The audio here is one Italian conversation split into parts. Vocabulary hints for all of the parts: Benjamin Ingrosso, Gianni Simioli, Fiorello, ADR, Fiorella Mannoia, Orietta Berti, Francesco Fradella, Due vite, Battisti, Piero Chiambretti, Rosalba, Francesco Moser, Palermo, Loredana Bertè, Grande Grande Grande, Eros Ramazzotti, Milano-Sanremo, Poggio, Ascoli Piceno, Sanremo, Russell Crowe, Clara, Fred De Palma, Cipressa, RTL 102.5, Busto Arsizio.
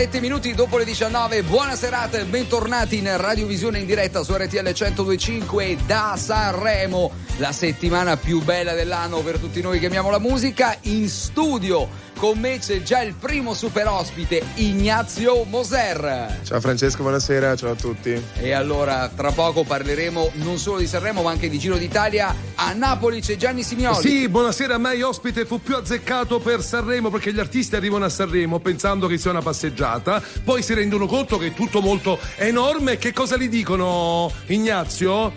7 minuti dopo le 19. Buona serata e bentornati in Radiovisione in diretta su RTL 102.5 da Sanremo, la settimana più bella dell'anno per tutti noi che amiamo la musica. In studio con me c'è già il primo super ospite, Ignazio Moser. Ciao Francesco, buonasera, ciao a tutti. E allora tra poco parleremo non solo di Sanremo ma anche di Giro d'Italia. A Napoli c'è Gianni Simioli. Sì, buonasera, mai ospite fu più azzeccato per Sanremo, perché gli artisti arrivano a Sanremo pensando che sia una passeggiata, poi si rendono conto che è tutto molto enorme. Che cosa gli dicono, Ignazio?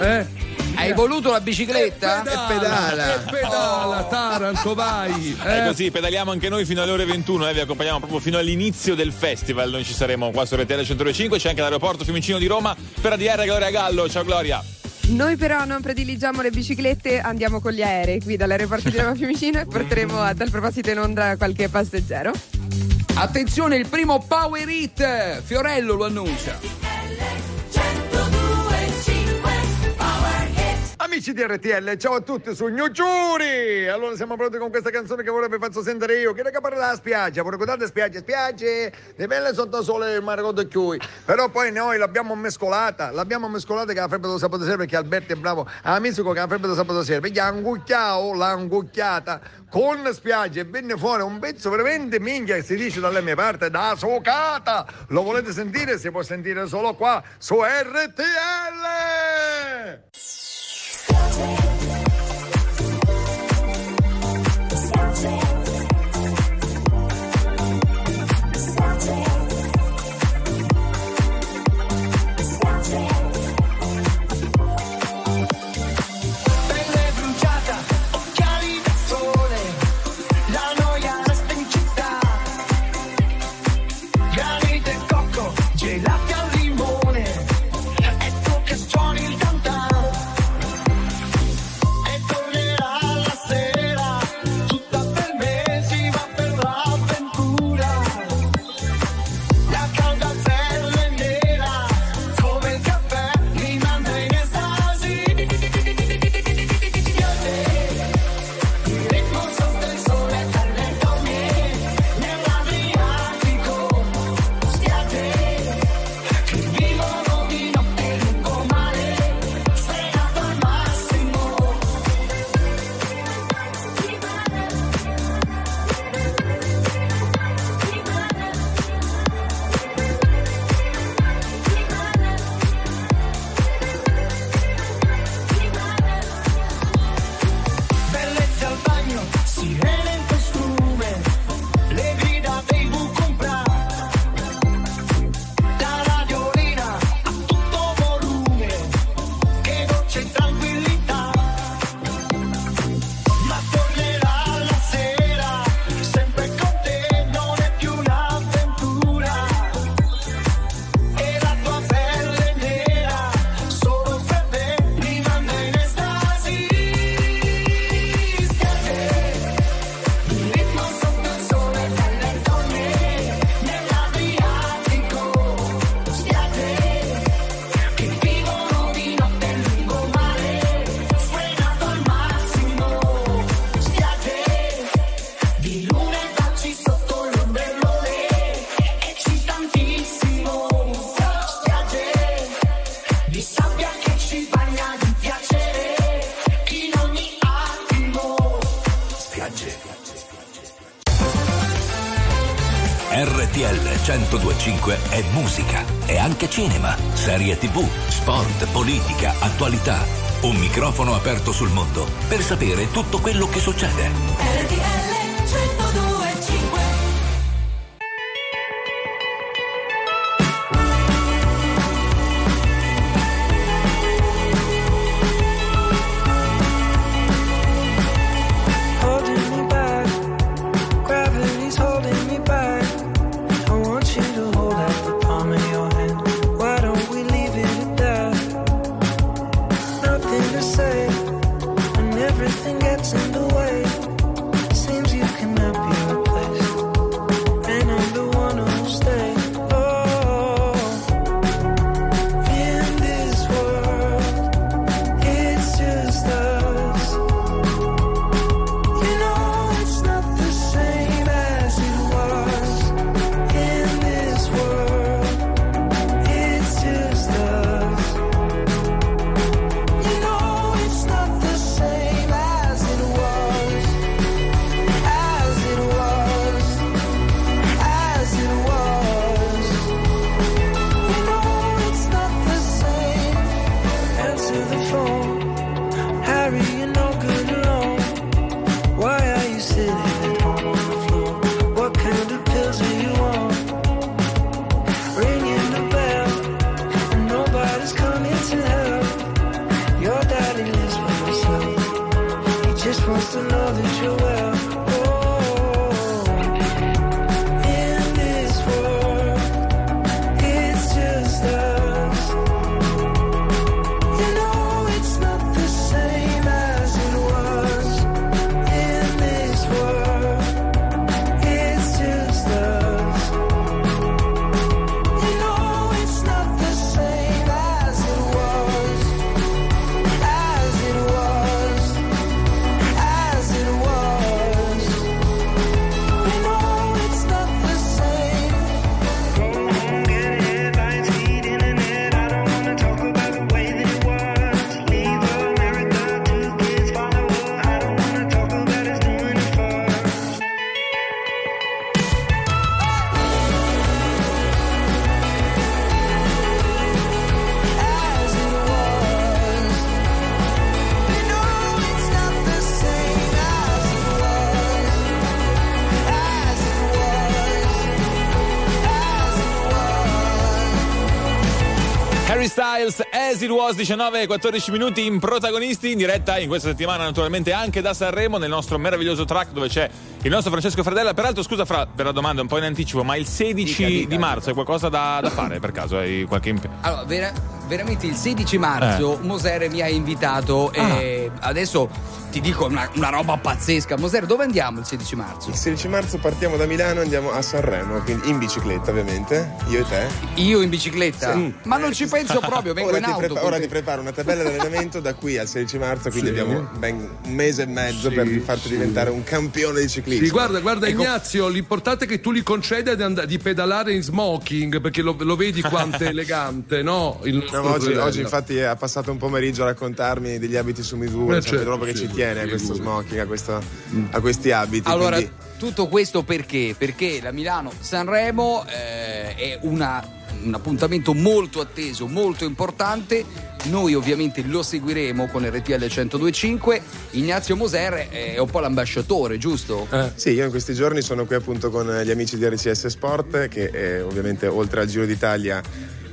Hai voluto la bicicletta? E pedala. Taranto, vai. È così, pedaliamo anche noi fino alle ore 21, vi accompagniamo proprio fino all'inizio del festival. Noi ci saremo qua su RTL 105, c'è anche l'aeroporto Fiumicino di Roma per ADR Gloria Gallo. Ciao Gloria. Noi però non prediligiamo le biciclette, andiamo con gli aerei qui dall'aeroporto di Roma Fiumicino e porteremo a tal proposito in onda qualche passeggero. Attenzione, il primo Power Hit, Fiorello lo annuncia. Amici di RTL, ciao a tutti su New Giuri! Allora siamo pronti con questa canzone che vorrei vi faccio sentire io, che era caparra dalla spiaggia, vorrei guardare spiagge, di belle sotto sole il mare con chiui. Però poi noi l'abbiamo mescolata che la febbre dello sabato sera, perché Alberto è bravo, amico che la febbre dello sabato sera, perché angucchiao, l'angucchiata con spiagge, e venne fuori un pezzo veramente minchia, che si dice dalle mie parti, da socata. Lo volete sentire? Si può sentire solo qua su RTL! RTL 102.5 è musica, è anche cinema, serie TV, sport, politica, attualità. Un microfono aperto sul mondo per sapere tutto quello che succede. RTL 102.5. the phone. Harry, you're no good alone. Why are you sitting on the floor? What kind of pills are you on? Ringing the bell, and nobody's coming to help. Your daddy lives by himself. He just wants to know that you're well. As It Was, 19:14 minuti in protagonisti, in diretta in questa settimana naturalmente anche da Sanremo nel nostro meraviglioso track dove c'è il nostro Francesco Fradella. Peraltro scusa Fra per la domanda un po' in anticipo, ma il 16 di marzo è qualcosa da fare per caso? Hai qualche Allora, veramente il 16 marzo Moser mi ha invitato e adesso ti dico una roba pazzesca. Moser, dove andiamo il 16 marzo? Il 16 marzo partiamo da Milano e andiamo a Sanremo, quindi in bicicletta ovviamente, io e te. Io in bicicletta? Sì. Ma non ci penso proprio, vengo in auto. Ora ti preparo una tabella di allenamento da qui al 16 marzo, quindi abbiamo ben un mese e mezzo per farti diventare un campione di ciclismo. Sì, guarda ecco. Ignazio, l'importante è che tu gli conceda di pedalare in smoking, perché lo vedi quanto è elegante, no? Oggi infatti ha passato un pomeriggio a raccontarmi degli abiti su misura, certo, roba che ci tiene a questo smoking, a questi abiti. Allora, quindi... tutto questo perché la Milano-Sanremo è un appuntamento molto atteso, molto importante. Noi ovviamente lo seguiremo con RTL 102.5. Ignazio Moser è un po' l'ambasciatore, giusto? Sì, io in questi giorni sono qui appunto con gli amici di RCS Sport che ovviamente oltre al Giro d'Italia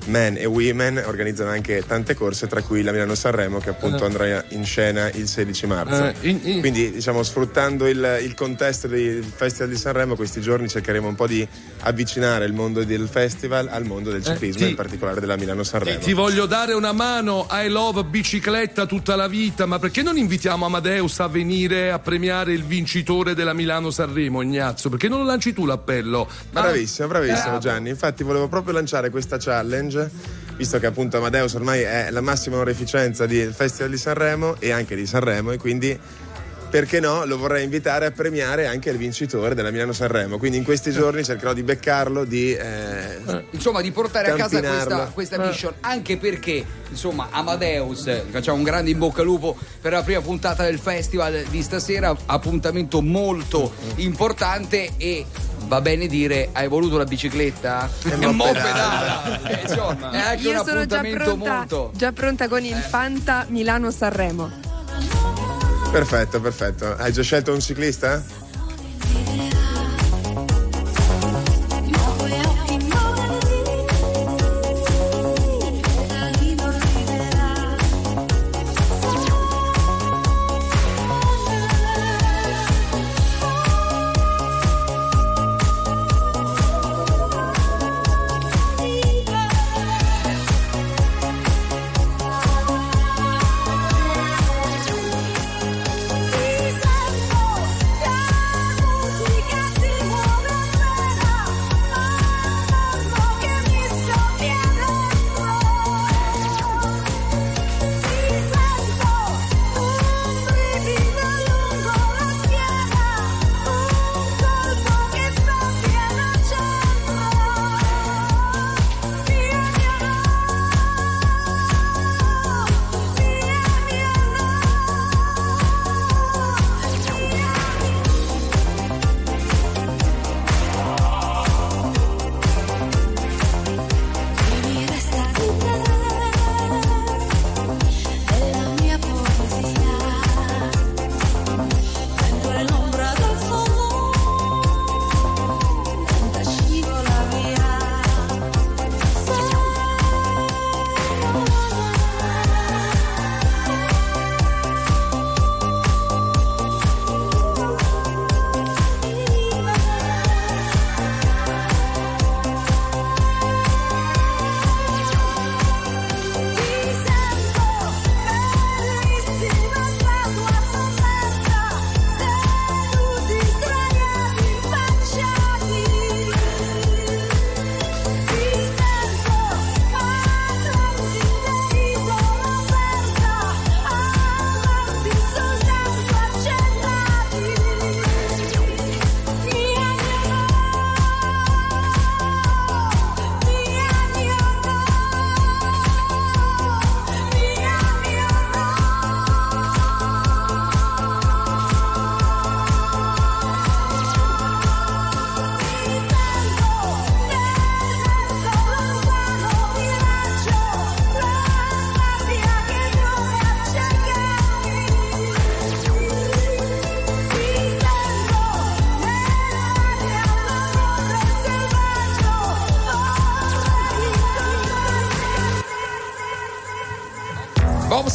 Men e Women organizzano anche tante corse, tra cui la Milano-Sanremo che appunto andrà in scena il 16 marzo. Quindi diciamo sfruttando il contesto del Festival di Sanremo, questi giorni cercheremo un po' di avvicinare il mondo del festival al mondo del ciclismo, in particolare della Milano-Sanremo. Ti voglio dare una mano, I love bicicletta tutta la vita, ma perché non invitiamo Amadeus a venire a premiare il vincitore della Milano-Sanremo, Ignazio? Perché non lanci tu l'appello? Bravissimo Gianni, infatti volevo proprio lanciare questa challenge, visto che appunto Amadeus ormai è la massima onorificenza del Festival di Sanremo e anche di Sanremo, e quindi perché no, lo vorrei invitare a premiare anche il vincitore della Milano-Sanremo, quindi in questi giorni cercherò di beccarlo, insomma di portare a casa questa mission, anche perché insomma Amadeus, facciamo un grande in bocca al lupo per la prima puntata del festival di stasera, appuntamento molto importante. E va bene dire, hai voluto la bicicletta? E mo' pedala! Insomma, è anche un appuntamento molto... già pronta con il Fanta Milano-Sanremo. Perfetto. Hai già scelto un ciclista? Yeah.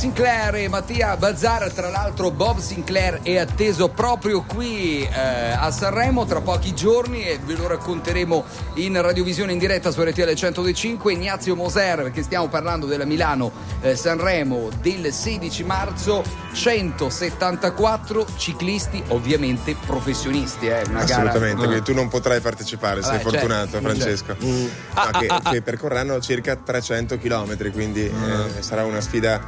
Sinclair e Mattia Bazzara. Tra l'altro Bob Sinclair è atteso proprio qui a Sanremo tra pochi giorni e ve lo racconteremo in radiovisione in diretta su RTL 102.5. Ignazio Moser, perché stiamo parlando della Milano-Sanremo del 16 marzo, 174 ciclisti ovviamente professionisti, una assolutamente, gara... quindi tu non potrai partecipare, sei fortunato, certo, Francesco. Che percorreranno circa 300 km, quindi sarà una sfida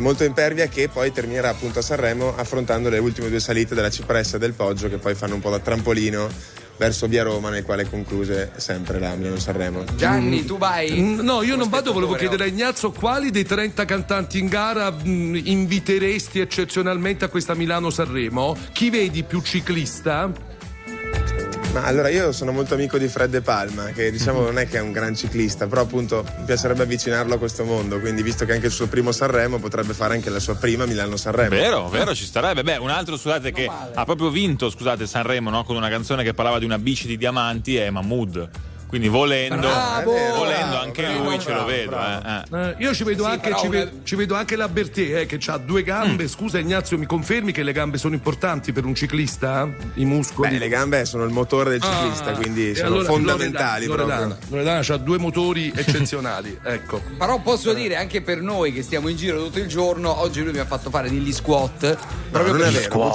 molto impervia, che poi terminerà appunto a Sanremo affrontando le ultime due salite della Cipressa e del Poggio, che poi fanno un po' da trampolino verso via Roma, nel quale concluse sempre la Milano-Sanremo. Gianni, tu vai? No, io non vado. Volevo chiedere a Ignazio quali dei 30 cantanti in gara inviteresti eccezionalmente a questa Milano-Sanremo. Chi vedi più ciclista? Ma allora, io sono molto amico di Fred De Palma, che diciamo non è che è un gran ciclista, però appunto mi piacerebbe avvicinarlo a questo mondo, quindi visto che anche il suo primo Sanremo, potrebbe fare anche la sua prima Milano-Sanremo. Vero, ci starebbe. Un altro, scusate, che ha proprio vinto, scusate, Sanremo, no? Con una canzone che parlava di una bici di diamanti, è Mahmood. Quindi volendo anche lui ce lo vedo. Io ci vedo anche la Bertè, che ha due gambe. Scusa Ignazio, mi confermi che le gambe sono importanti per un ciclista? I muscoli? Le gambe sono il motore del ciclista, quindi sono fondamentali. Loredana ha due motori eccezionali. Ecco. Però posso dire, anche per noi che stiamo in giro tutto il giorno, oggi lui mi ha fatto fare degli squat. Proprio non è vero,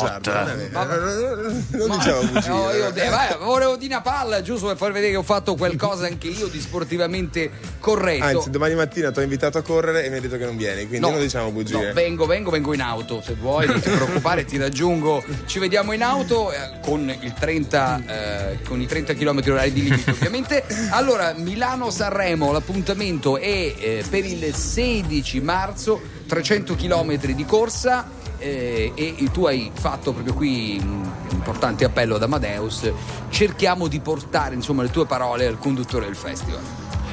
non diciamo bugie. Volevo di una palla, giusto per far vedere che ho fatto qualcosa anche io di sportivamente corretto. Anzi, domani mattina ti ho invitato a correre e mi hai detto che non vieni, quindi non diciamo bugie. No, vengo in auto, se vuoi, non ti preoccupare, ti raggiungo. Ci vediamo in auto con i 30 km orari di limite, ovviamente. Allora, Milano-Sanremo, l'appuntamento è per il 16 marzo, 300 km di corsa. E tu hai fatto proprio qui un importante appello ad Amadeus. Cerchiamo di portare, insomma, le tue parole al conduttore del festival.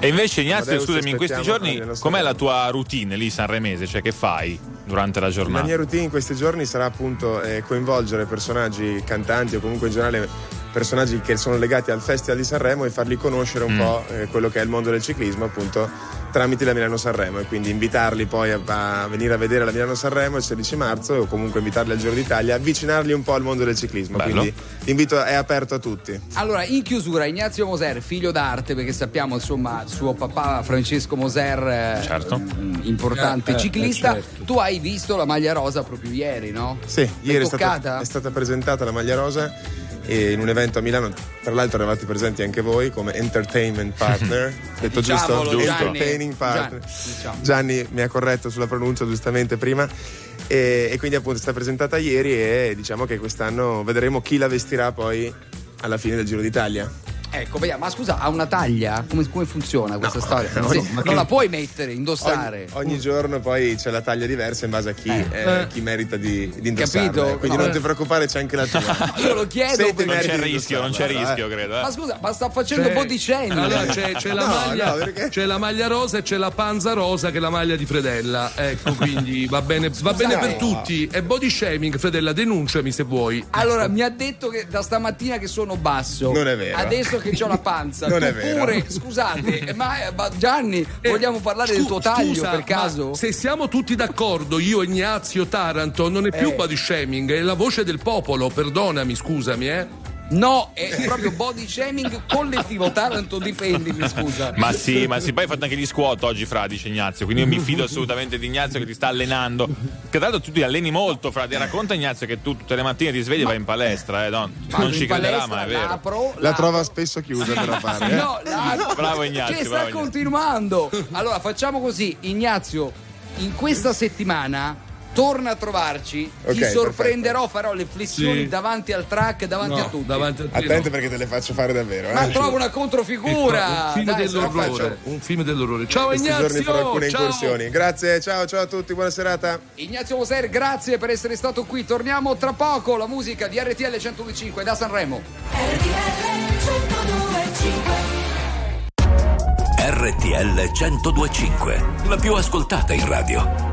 E invece, Ignazio, scusami, in questi giorni com'è la tua routine lì sanremese? Cioè, che fai durante la giornata? La mia routine in questi giorni sarà appunto coinvolgere personaggi, cantanti o comunque in generale personaggi che sono legati al Festival di Sanremo e farli conoscere un po' quello che è il mondo del ciclismo, appunto, tramite la Milano-Sanremo, e quindi invitarli poi a venire a vedere la Milano-Sanremo il 16 marzo o comunque invitarli al Giro d'Italia, avvicinarli un po' al mondo del ciclismo. Bello. Quindi l'invito è aperto a tutti. Allora, in chiusura, Ignazio Moser, figlio d'arte, perché sappiamo, insomma, suo papà Francesco Moser, certo, importante ciclista, certo. Tu hai visto la maglia rosa proprio ieri, no? Sì, ieri è stata presentata la maglia rosa e in un evento a Milano, tra l'altro eravate presenti anche voi come entertainment partner. Detto giusto? Entertaining partner. Gianni mi ha corretto sulla pronuncia giustamente prima, e quindi appunto è stata presentata ieri, e diciamo che quest'anno vedremo chi la vestirà poi alla fine del Giro d'Italia. Ecco, ma scusa, ha una taglia? Come funziona questa storia? Non la puoi mettere, indossare. Ogni giorno poi c'è la taglia diversa in base a chi merita di indossarla. Capito? Quindi non ti preoccupare, c'è anche la tua. Io lo chiedo perché non c'è rischio, credo. Ma scusa, ma sta facendo un po' di cenno. Allora, c'è la maglia rosa e c'è la panza rosa, che è la maglia di Fradella. Ecco, quindi va bene per tutti. È body shaming, Fradella, denunciami se vuoi. Allora, mi ha detto che da stamattina che sono basso. Non è vero. Adesso che c'ho la panza, non tu è vero. Pure, scusate, ma Gianni, vogliamo parlare del tuo taglio, per caso? Se siamo tutti d'accordo, io, Ignazio, Taranto, non è più body shaming, è la voce del popolo, perdonami, scusami, No, è proprio body shaming collettivo. Taranto, difendimi, scusa. Ma sì, poi hai fatto anche gli squat oggi, Fra, dice Ignazio. Quindi io mi fido assolutamente di Ignazio, che ti sta allenando. Che tra l'altro tu ti alleni molto, Fra. Ti racconta, Ignazio, che tu tutte le mattine ti svegli e vai in palestra, non ci crederà, ma è vero. La trova spesso chiusa, però fare. Bravo Ignazio. Che sta continuando. Allora, facciamo così, Ignazio, in questa settimana torna a trovarci, ti sorprenderò, perfetto. Farò le flessioni davanti al track, a tutti. Attento perché te le faccio fare davvero. Ma trovo una controfigura. Un film dell'orrore. Ciao Ignazio. Questi giorni farò alcune incursioni. Grazie, ciao a tutti, buona serata. Ignazio Moser, grazie per essere stato qui. Torniamo tra poco, la musica di RTL 102.5 da Sanremo. RTL 102.5, la più ascoltata in radio.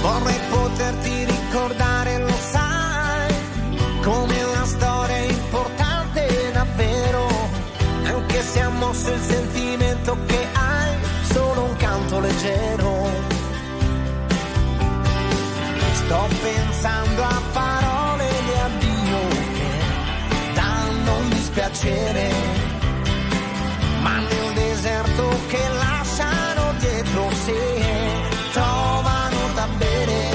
vorrei poterti ricordare, lo sai, come una storia importante davvero, anche se ha mosso il sentimento che hai solo un canto leggero. Sto pensando a parole di addio che danno un dispiacere, ma nel deserto che lasciano dietro sé trovano da bere.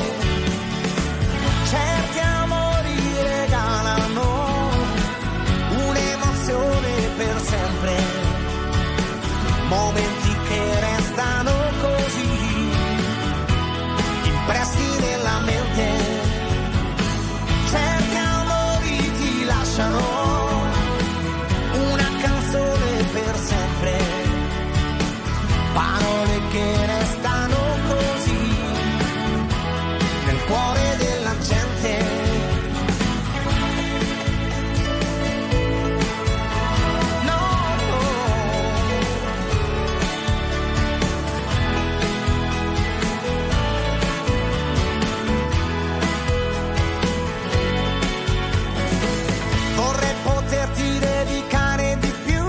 Certi amori regalano un'emozione per sempre, momenti che restano così impressi nella mente. Certi amori ti lasciano parole che restano così nel cuore della gente. No, no. Vorrei poterti dedicare di più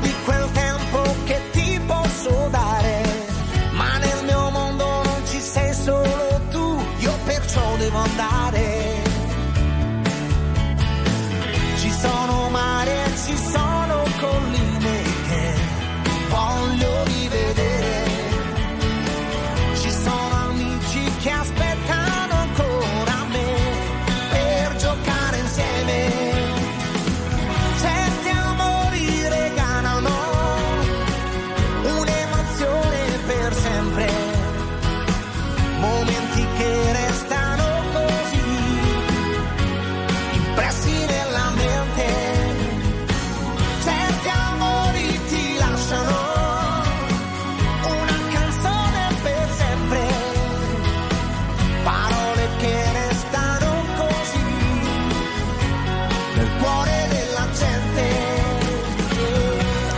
di quel tempo che posso dare, ma nel mio mondo non ci sei solo tu, io perciò devo andare. Ci sono mari e ci sono colline che voglio rivedere, ci sono amici che aspettano ancora me per giocare insieme.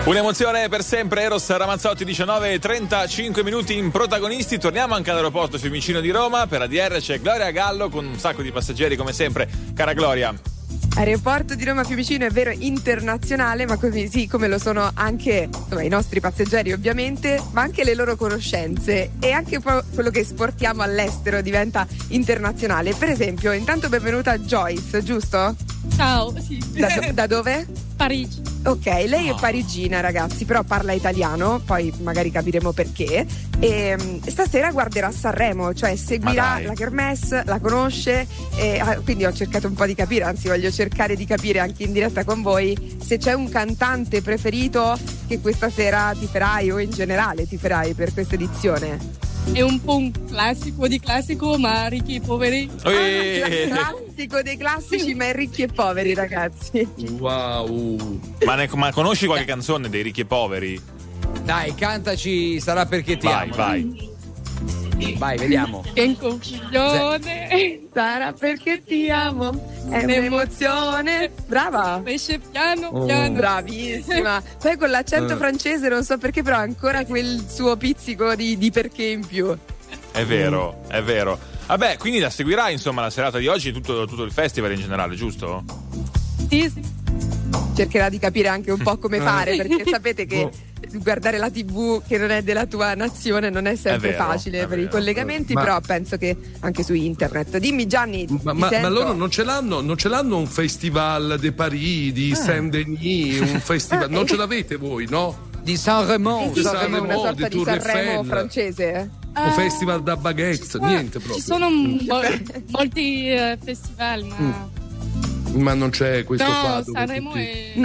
Un'emozione per sempre, Eros Ramazzotti, 19:35 minuti in Protagonisti. Torniamo anche all'aeroporto Fiumicino di Roma, per ADR c'è Gloria Gallo con un sacco di passeggeri come sempre. Cara Gloria. Aeroporto di Roma Fiumicino è vero internazionale, ma così come lo sono anche, insomma, i nostri passeggeri ovviamente, ma anche le loro conoscenze, e anche un po' quello che esportiamo all'estero diventa internazionale. Per esempio, intanto benvenuta Joyce, giusto? Ciao, sì. Da dove? Parigi. Ok, lei è parigina, ragazzi, però parla italiano, poi magari capiremo perché. E stasera guarderà Sanremo, cioè seguirà la kermesse, la conosce, quindi ho cercato un po' di capire, anzi voglio cercare di capire anche in diretta con voi se c'è un cantante preferito che questa sera tiferai, o in generale tiferai per questa edizione. È un po' un classico di classico, ma Ricchi e Poveri. Classico dei classici, ma è Ricchi e Poveri, ragazzi. Wow. Ma conosci qualche canzone dei Ricchi e Poveri? Dai, cantaci, sarà perché ti amo. Vai, vediamo. Che incoglione, sarà perché ti amo. È un'emozione. Brava. Pesce piano piano. Bravissima. Poi con l'accento francese, non so perché, però ancora quel suo pizzico di perché in più. È vero, è vero. Vabbè, quindi la seguirai, insomma, la serata di oggi, tutto il festival in generale, giusto? Sì, sì. Cercherà di capire anche un po' come fare, perché sapete che guardare la TV che non è della tua nazione non è sempre facile per i collegamenti, però penso che anche su internet. Dimmi, Gianni. Ma loro non ce l'hanno un festival de Paris, di Saint-Denis, un festival. Non ce l'avete voi, no? Di Sanremo, una sorta di Sanremo francese. o festival da baguette, niente proprio. Ci sono molti festival, ma non c'è questo quadro. Sanremo è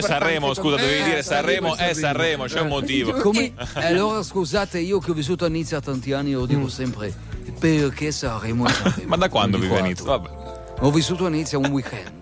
Sanremo, scusa, dovevi dire Sanremo è Sanremo, c'è un motivo. Come, allora scusate, io che ho vissuto a Nizza tanti anni lo dico sempre, perché Sanremo è Sanremo. Ma da quando vivi a Nizza? Vabbè. Ho vissuto a Nizza un weekend.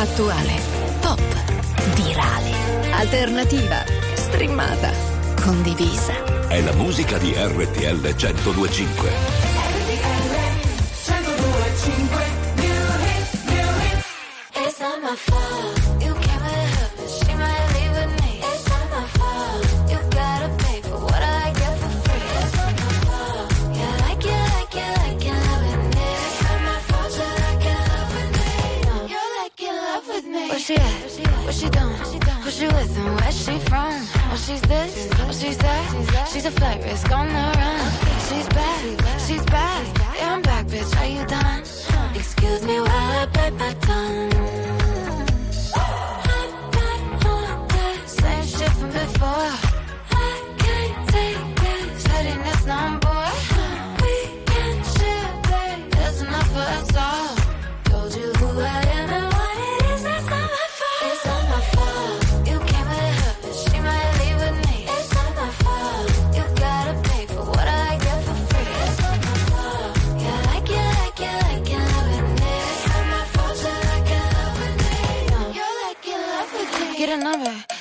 Attuale, pop, virale, alternativa, streamata, condivisa. È la musica di RTL 102.5.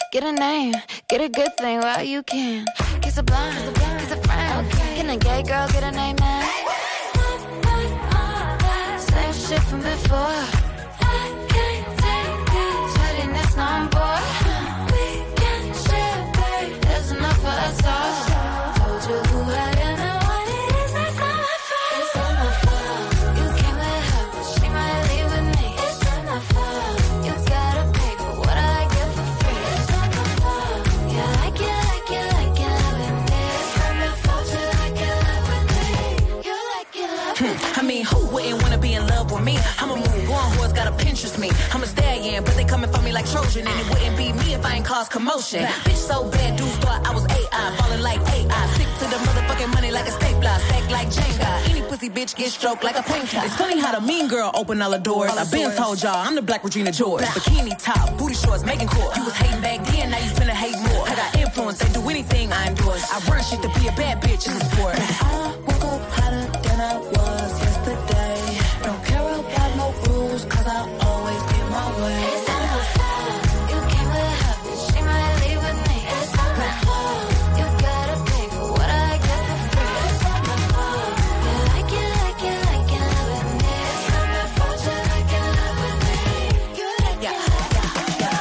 Get a name now. from before. I can't take this pettiness no more. We can share, babe, there's enough for us all. Told you who I am and what it is, that's not my fault. It's not my fault. You came with her, but she might leave with me. It's not my fault. You gotta pay for what I get for free. It's not my fault. You like it, like it, like it, love it, yeah. It's not my fault, you like it, love with me. You like it, love with me. I mean, who wouldn't wanna be in love with me? I'm a move on, who's gotta Pinterest me. I'm a stallion, but they coming for me like Trojan, and it wouldn't be me if I ain't cause commotion. Nah. Bitch so bad, dudes thought I was AI, falling like AI. Stick to the motherfucking money like a stapler, stack like Jenga. Any pussy bitch get stroked like a pinky. It's funny how the mean girl open all the doors. I've been told y'all I'm the Black Regina George. Nah. Bikini top, booty shorts, making court. You was hating back then, now you finna hate more. I got influence, they do anything I endorse. I run shit to be a bad bitch in the sport. I woke up hotter than I was yesterday. Don't care about no rules, 'cause I always get my way. It's not my fault. You came with her, but she might leave with me. It's not my fault. You gotta pay for what I get for free. It's not my fault. You like it, like it, like it, love with me. It's not my fault. You like it, love with me. You like it, like it, like it. I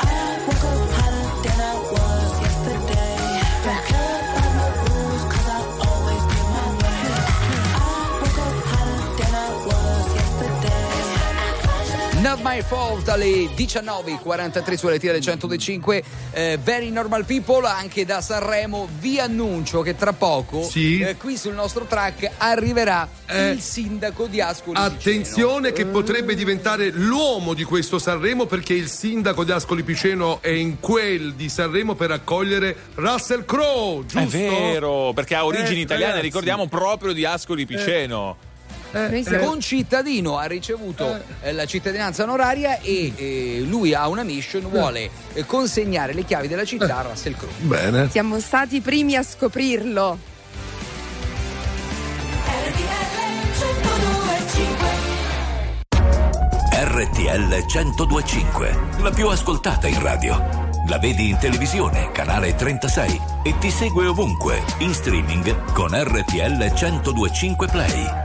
woke up hotter than I was yesterday. Don't care about no rules, 'cause I always get my way. I woke up hotter than I was yesterday. Not My Fault alle 19.43 sulle RTL 102.5. Very Normal People anche da Sanremo. Vi annuncio che tra poco qui sul nostro track arriverà il sindaco di Ascoli Piceno. Attenzione che potrebbe diventare l'uomo di questo Sanremo, perché il sindaco di Ascoli Piceno è in quel di Sanremo per accogliere Russell Crowe, giusto? È vero, perché ha origini italiane, ragazzi. Ricordiamo, proprio di Ascoli Piceno. Concittadino, ha ricevuto la cittadinanza onoraria e lui ha una mission, vuole consegnare le chiavi della città a Russell Crowe. Bene. Siamo stati i primi a scoprirlo. RTL 102.5, la più ascoltata in radio. La vedi in televisione, canale 36, e ti segue ovunque, in streaming con RTL 102.5 Play.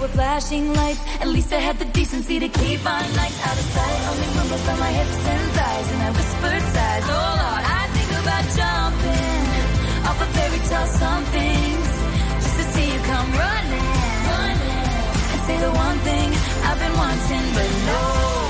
were flashing lights. At least I had the decency to keep my nights out of sight. Only rumbles from my hips and thighs, and I whispered sighs. Oh Lord, I think about jumping off a fairy tale somethings, just to see you come running, running, and say the one thing I've been wanting, but no.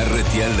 RTL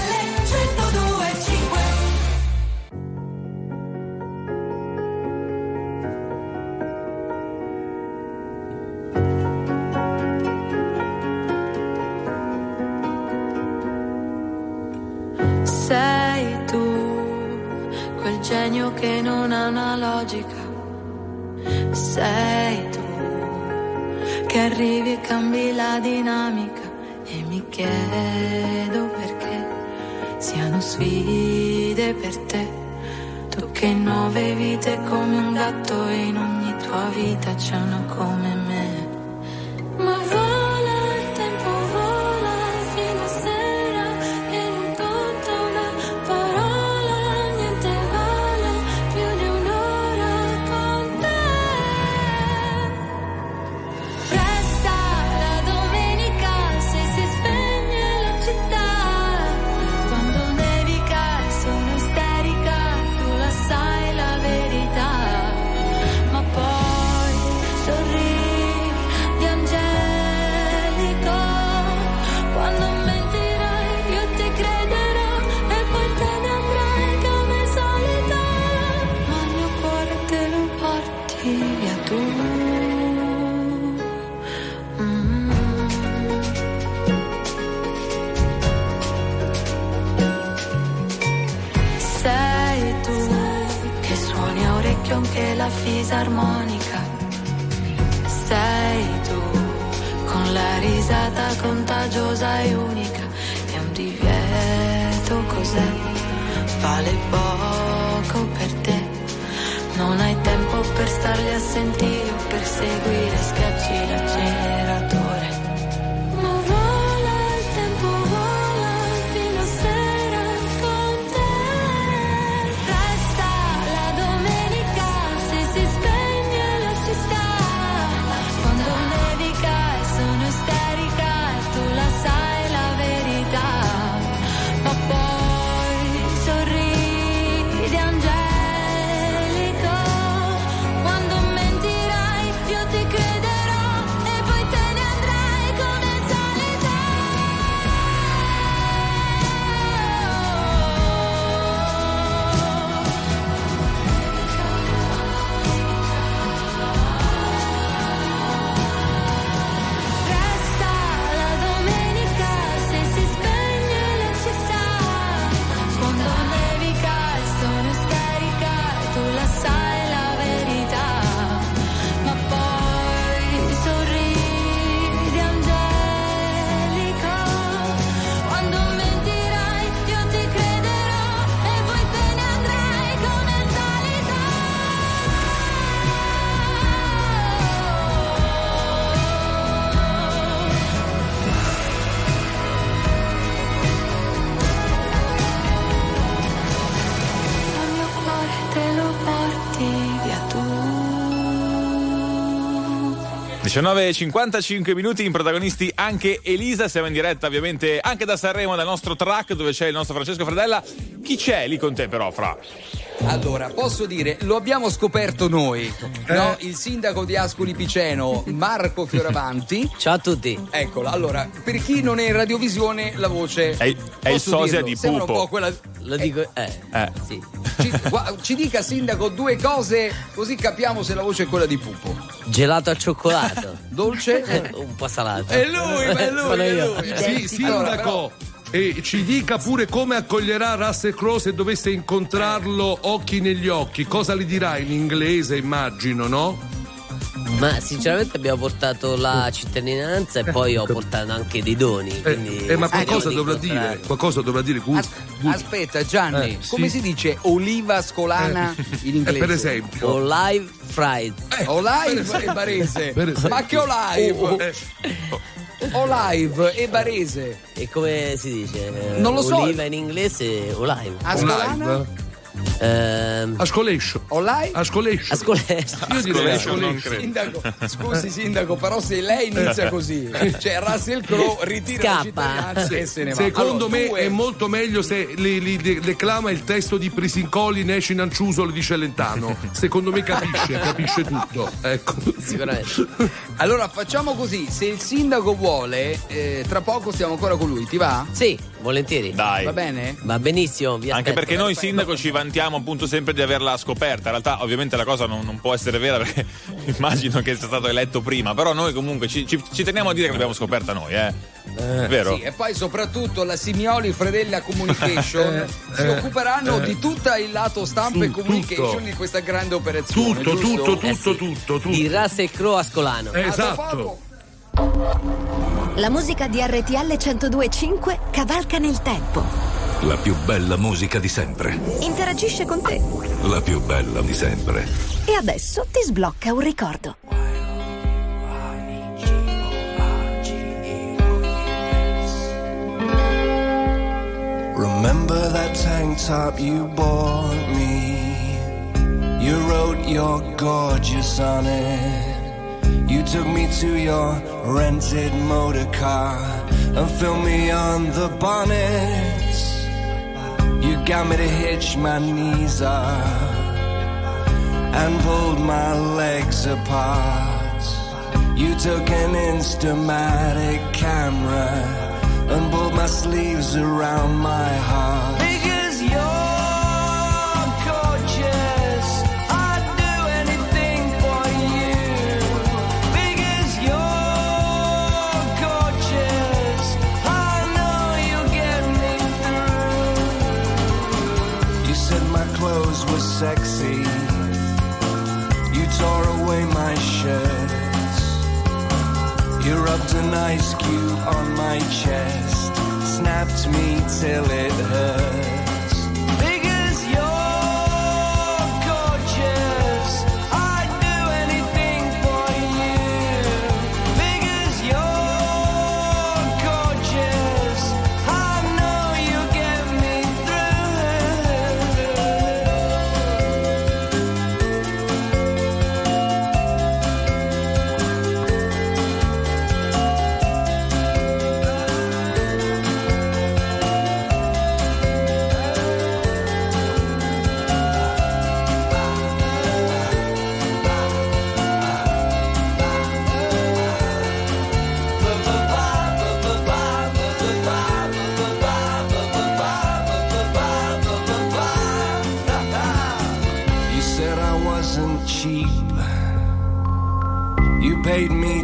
102.5. Sei tu quel genio che non ha una logica. Sei tu che arrivi e cambi la dinamica, e mi chiedo perché siano sfide per te. Tu che 9 vite come un gatto, e in ogni tua vita c'è una come me. Ma vola il tempo, vola fino a sera, e non conta una parola, niente vale più di un'ora con te. Resta la domenica se si spegne la città, quando nevica sono isterica, tu la sai la verità, ma poi sorridi di angelico, quando mentirai io ti crederò, e poi te ne andrai come al solito, ma il mio cuore te lo porti via tu. Sei tu che suoni a orecchio anche la fisarmonica, sei tu con la risata contagiosa e unica, è un divieto cos'è, vale poco per te, non hai tempo per starli a sentire o per seguire, schiacci l'acceleratore. Ma vola il tempo, vola fino a sera con te. Resta la domenica se si spegne la città, quando nevica e sono isterica, tu la sai la verità, ma poi sorridi angelico, quando mentirai io ti crederò, e poi te ne andrai come al solito. Resta la domenica se si spegne la città, quando nevica e sono isterica, tu la sai la verità, ma poi sorridi angelico, quando mentirai io ti crederò, e poi te ne andrai come al solito. Ma il mio cuore te lo porti via tu. 19:55 minuti, in protagonisti anche Elisa. Siamo in diretta ovviamente anche da Sanremo, dal nostro track dove c'è il nostro Francesco Fradella. Chi c'è lì con te però, Fra? Allora, posso dire, lo abbiamo scoperto noi, no? Il sindaco di Ascoli Piceno, Marco Fioravanti. Ciao a tutti. Eccolo, allora, per chi non è in radiovisione, la voce è il posso sosia dirlo, di sembra Pupo. Un po' quella. Lo dico, sì. Ci dica, sindaco, due cose, così capiamo se la voce è quella di Pupo. Gelato al cioccolato. Dolce? Un po' salato. È lui, ma è lui. Sono io. Sì, sindaco. Allora, però, E ci dica pure come accoglierà Russell Crowe se dovesse incontrarlo occhi negli occhi. Cosa le dirà in inglese, immagino, no? Ma sinceramente abbiamo portato la cittadinanza e poi ho portato anche dei doni. Ma qualcosa dovrà dire? Qualcosa dovrà dire. Aspetta, Gianni, come si dice oliva scolana in inglese? Per esempio. Olive fried. Olive e barese. Ma che olive? Olive e barese. E come si dice? Non lo so. Oliva in inglese, olive. A scolana? Ascolescio. Online? Ascolescio. Sindaco, scusi sindaco, però se lei inizia così, cioè Russell Crowe ritira la cittadinanza e se ne va. Secondo allora, me è molto meglio se declama il testo di Prisincoli, Nesci Nanciusolo di Celentano. Secondo me capisce tutto. Ecco. Sicuramente. Allora facciamo così, se il sindaco vuole, tra poco stiamo ancora con lui, ti va? Sì, volentieri. Dai. Va bene? Va benissimo, vi aspetto. Anche perché noi sindaco ci vantiamo appunto sempre di averla scoperta. In realtà ovviamente la cosa non può essere vera perché immagino che sia stato eletto prima, però noi comunque ci teniamo a dire che l'abbiamo scoperta noi, vero? Sì, e poi soprattutto la Simioli Fredella Communication si occuperanno di tutto il lato stampa e communication tutto di questa grande operazione. Tutto. Il Russell Crowe ascolano. Esatto. La musica di RTL 102.5 cavalca nel tempo. La più bella musica di sempre. Interagisce con te. La più bella di sempre. E adesso ti sblocca un ricordo. Remember that tank top you bought me. You wrote your gorgeous on it. You took me to your rented motor car and filmed me on the bonnet. You got me to hitch my knees up and pulled my legs apart. You took an Instamatic camera and pulled my sleeves around my heart. Because you're clothes were sexy. You tore away my shirt. You rubbed an ice cube on my chest, snapped me till it hurt. Paid me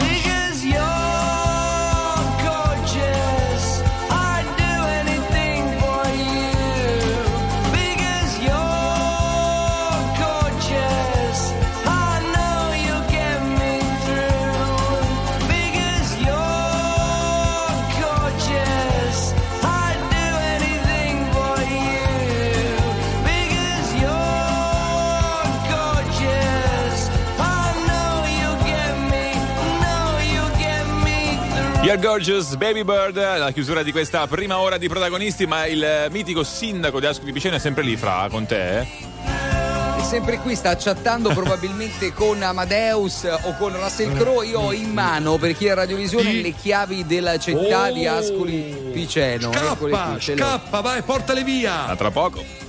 Because you're You're Gorgeous, Baby Bird, la chiusura di questa prima ora di Protagonisti, ma il mitico sindaco di Ascoli Piceno è sempre lì, Fra, con te? È sempre qui, sta chattando probabilmente con Amadeus o con Russell Crowe. Io ho in mano, per chi è a radiovisione, le chiavi della città di Ascoli Piceno. Scappa, vai, portale via! A tra poco.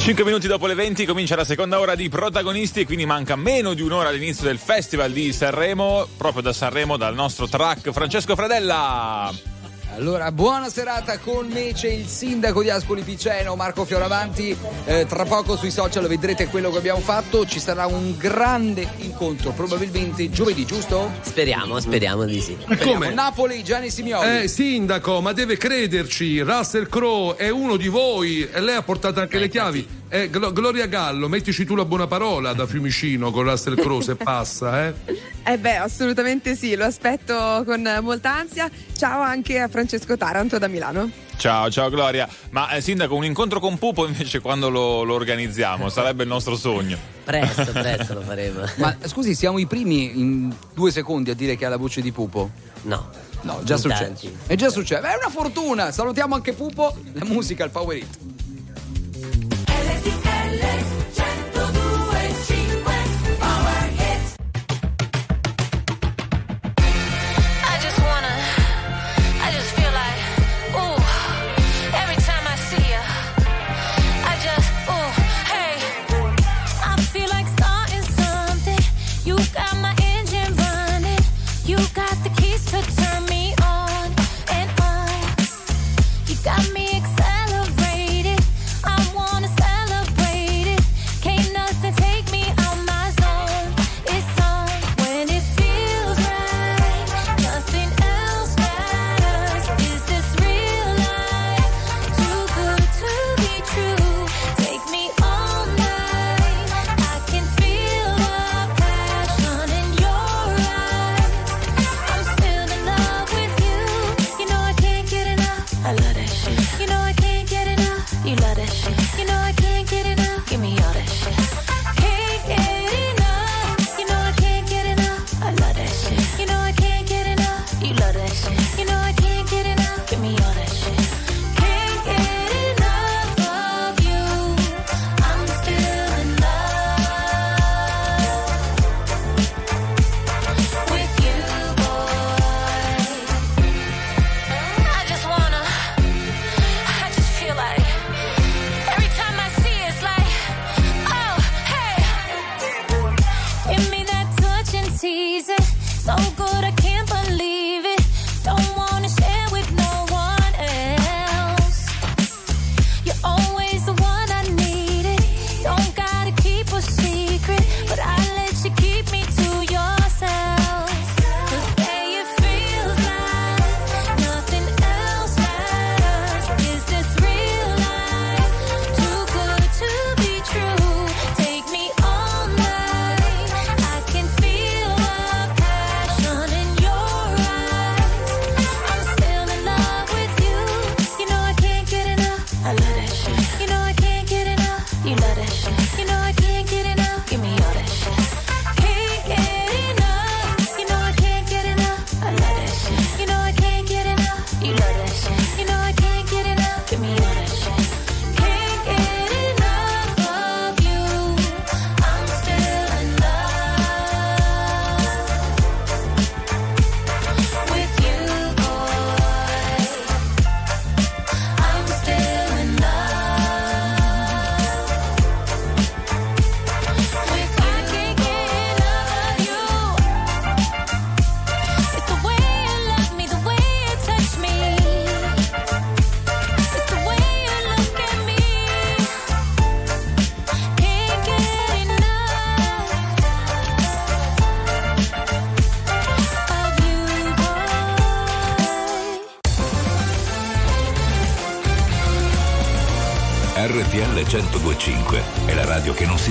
Cinque minuti dopo le 20 comincia la seconda ora di Protagonisti e quindi manca meno di un'ora all'inizio del Festival di Sanremo. Proprio da Sanremo, dal nostro track Francesco Fradella. Allora, buona serata con me, c'è il sindaco di Ascoli Piceno, Marco Fioravanti. Tra poco sui social vedrete quello che abbiamo fatto, ci sarà un grande incontro, probabilmente giovedì, giusto? Speriamo di sì. Come? Napoli, Gianni Simioli. Sindaco, ma deve crederci, Russell Crowe è uno di voi e lei ha portato anche le chiavi. Gloria Gallo, mettici tu la buona parola da Fiumicino con Russell Crowe se passa, eh? Assolutamente sì, lo aspetto con molta ansia. Ciao anche a Francesco Taranto da Milano. Ciao Gloria, ma sindaco, un incontro con Pupo invece quando lo organizziamo? Sarebbe il nostro sogno. Presto lo faremo. Ma scusi, siamo i primi in 2 secondi a dire che ha la voce di Pupo? No, già successo. È già successo, è una fortuna. Salutiamo anche Pupo, la musica, il Power Hit. RTL 102.5 è la radio che non si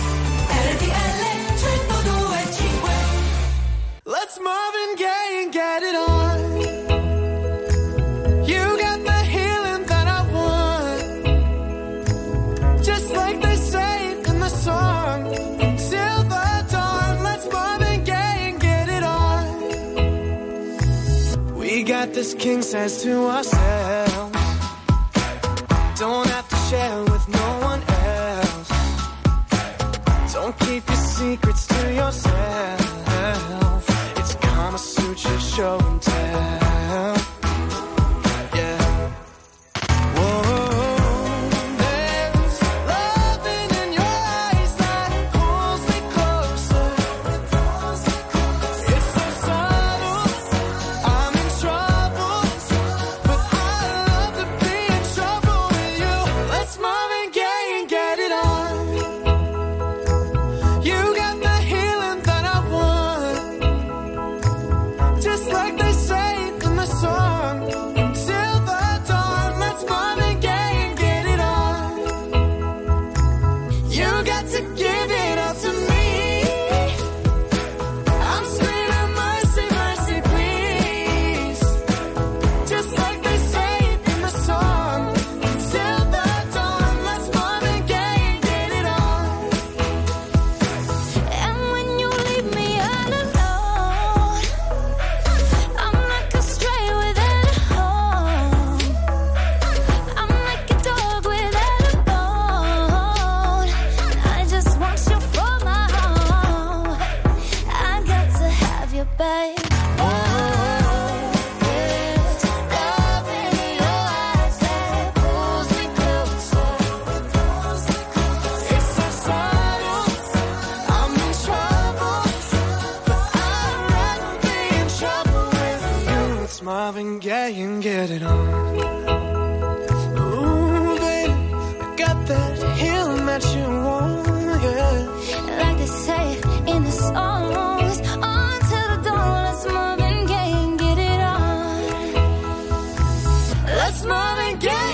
RTL 102.5. Let's Marvin Gaye and get it on. This king says to ourselves, don't have to share with no one else. Don't keep your secrets to yourself. It's Kama Sutra show and tell. There's loving in your eyes that pulls me closer. and gay and get it on. Ooh, baby, I got that healing that you want, yeah. Like they say in the songs, on till the dawn, let's move and gay and get it on. Let's move and gay.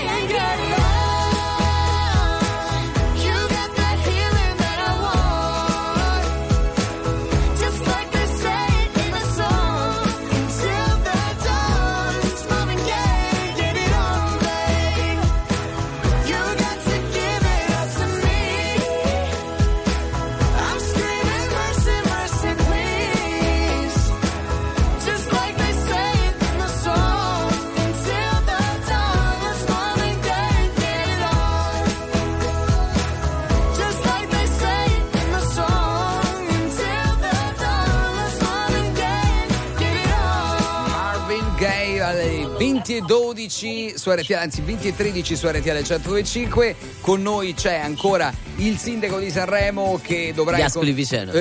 Alle 20:12 su RTL, anzi 20:13 su RTL 102.5. Con noi c'è ancora il sindaco di Sanremo che dovrà di Ascoli Piceno,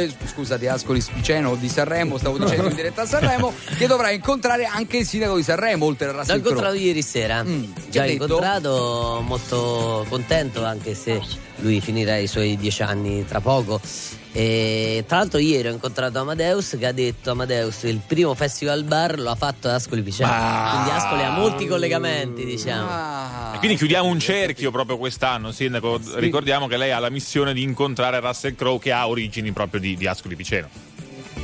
di Sanremo, stavo dicendo in diretta a Sanremo, che dovrà incontrare anche il sindaco di Sanremo oltre a Russell Crowe. L'ho incontrato ieri sera, già incontrato, molto contento, anche se lui finirà i suoi 10 anni tra poco. E tra l'altro ieri ho incontrato Amadeus, che ha detto: Amadeus, il primo festival bar lo ha fatto ad Ascoli Piceno, quindi Ascoli ha molti collegamenti, diciamo. E quindi chiudiamo un cerchio proprio quest'anno, sindaco. Sì. Ricordiamo che lei ha la missione di incontrare Russell Crowe, che ha origini proprio di Ascoli Piceno.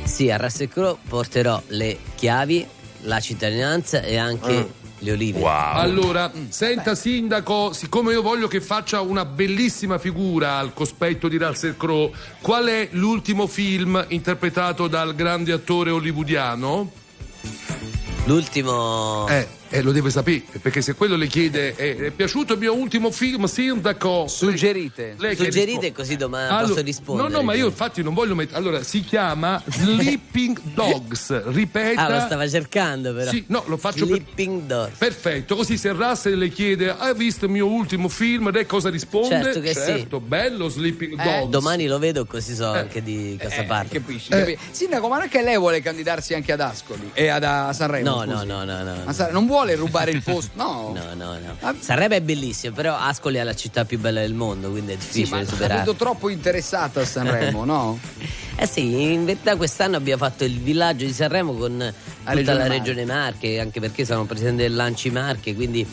Sì, a Russell Crowe porterò le chiavi, la cittadinanza e anche le olive. Wow. Allora, senta, sindaco, siccome io voglio che faccia una bellissima figura al cospetto di Russell Crowe, qual è l'ultimo film interpretato dal grande attore hollywoodiano? L'ultimo... lo deve sapere, perché se quello le chiede è piaciuto il mio ultimo film, sindaco, suggerite così domani posso rispondere. No, ma io infatti non voglio mettere. Allora, si chiama Sleeping Dogs, ripeta. Lo stava cercando però. Sì, no, lo faccio. Sleeping Dogs. Perfetto, così se Russell le chiede: hai visto il mio ultimo film? Lei cosa risponde? Certo che certo, sì. Bello Sleeping Dogs. Domani lo vedo, così so anche di cosa parla. Capisci. Sindaco, ma non è che lei vuole candidarsi anche ad Ascoli e a Sanremo? No. Non vuole rubare il posto, no. Sarebbe bellissimo, però Ascoli è la città più bella del mondo, quindi è difficile superare. È troppo interessata a Sanremo, no? Sì, in verità quest'anno abbiamo fatto il villaggio di Sanremo con la regione Marche, anche perché sono presidente dell'Anci Marche, quindi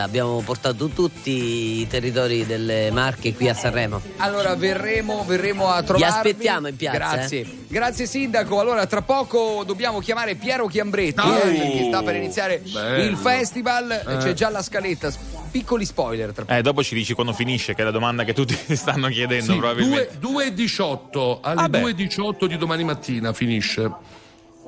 abbiamo portato tutti i territori delle Marche qui a Sanremo. Allora verremo a trovarvi. Vi aspettiamo in piazza. Grazie sindaco. Allora tra poco dobbiamo chiamare Piero Chiambretti, perché sta per iniziare il festival, c'è già la scaletta. Piccoli spoiler tra poco. Dopo ci dici quando finisce, che è la domanda che tutti stanno chiedendo, probabilmente. 2:18 alle 2:18 di domani mattina finisce.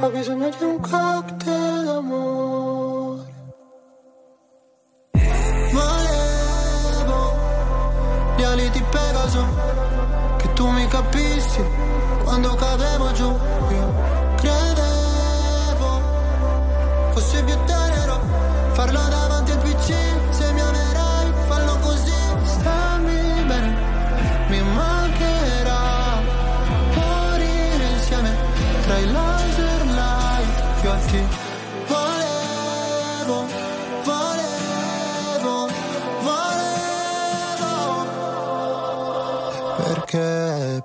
Ho bisogno di un cocktail d'amore. Volevo gli ali di Pegaso, che tu mi capissi quando cadevo giù. Io credevo fosse più tenero, farlo davanti al PC. Se mi amerai, fallo così. Stammi bene, mi mancherà morire insieme tra i laser light più alti. Volevo. Perché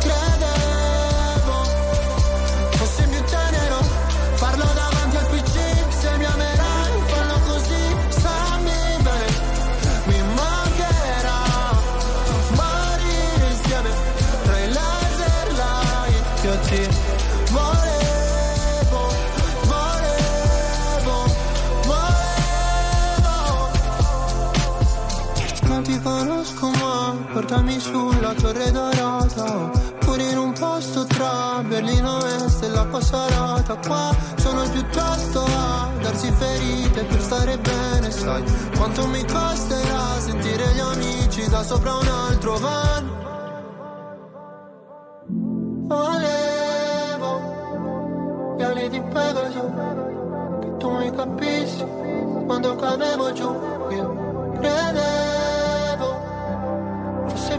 credevo fosse più tenero, farlo davanti al PC. Se mi amerai, fallo così, stammi bene, mi mami. baci. Volevo, non ti conosco ma portami sulla torre dorata, pure in un posto tra Berlino Est e l'acqua salata. Qua sono piuttosto a darsi ferite per stare bene, sai quanto mi costerà sentire gli amici da sopra un altro van. Volevo gli ali di Pegaso, che tu mi capissi quando cadevo giù. Io credevo fosse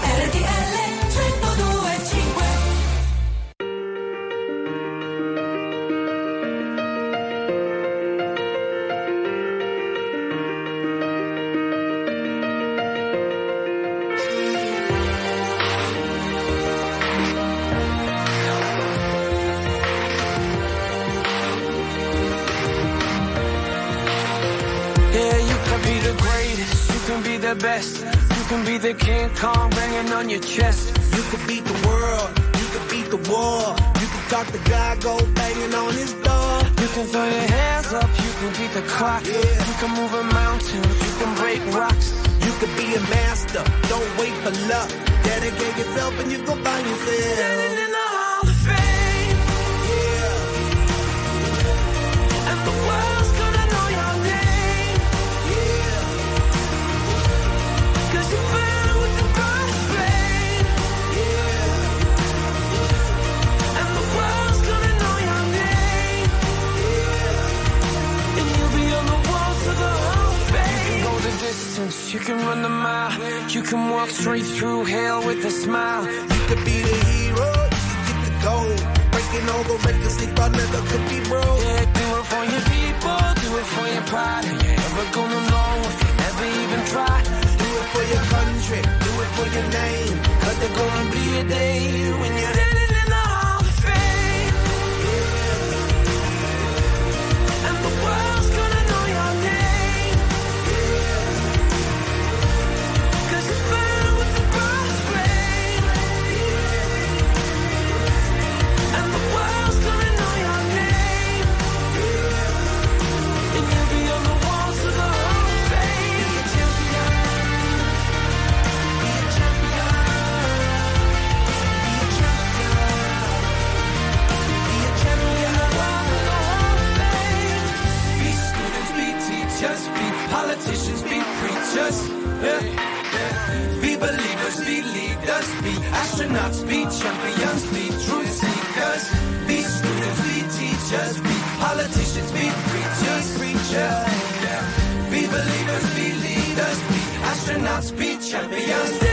RTL 102.5. Calm banging on your chest. You could beat the world, you could beat the war. You could talk the guy, go banging on his door. You can throw your hands up, you can beat the clock, yeah. You can move a mountain, you can break rocks. You could be a master, don't wait for luck. Dedicate yourself and you go find yourself standing in the Hall of Fame, yeah. And the world's gonna know your name, yeah. Cause you you can run the mile, you can walk straight through hell with a smile. You could be the hero, you could get the gold, breaking all the records they thought never could be broke. Yeah, do it for your people, do it for your pride. And you're never gonna know if you never even try. Do it for your country, do it for your name, cause there's gonna be a day when you're standing in the Hall of Fame, yeah. And the world's gonna know your name. Politicians be preachers, yeah. Yeah. Be believers, be leaders, be astronauts, be champions, be truth seekers, be students, be teachers, be politicians, be preachers, preachers, yeah. Be believers, be leaders, be astronauts, be champions, standing in the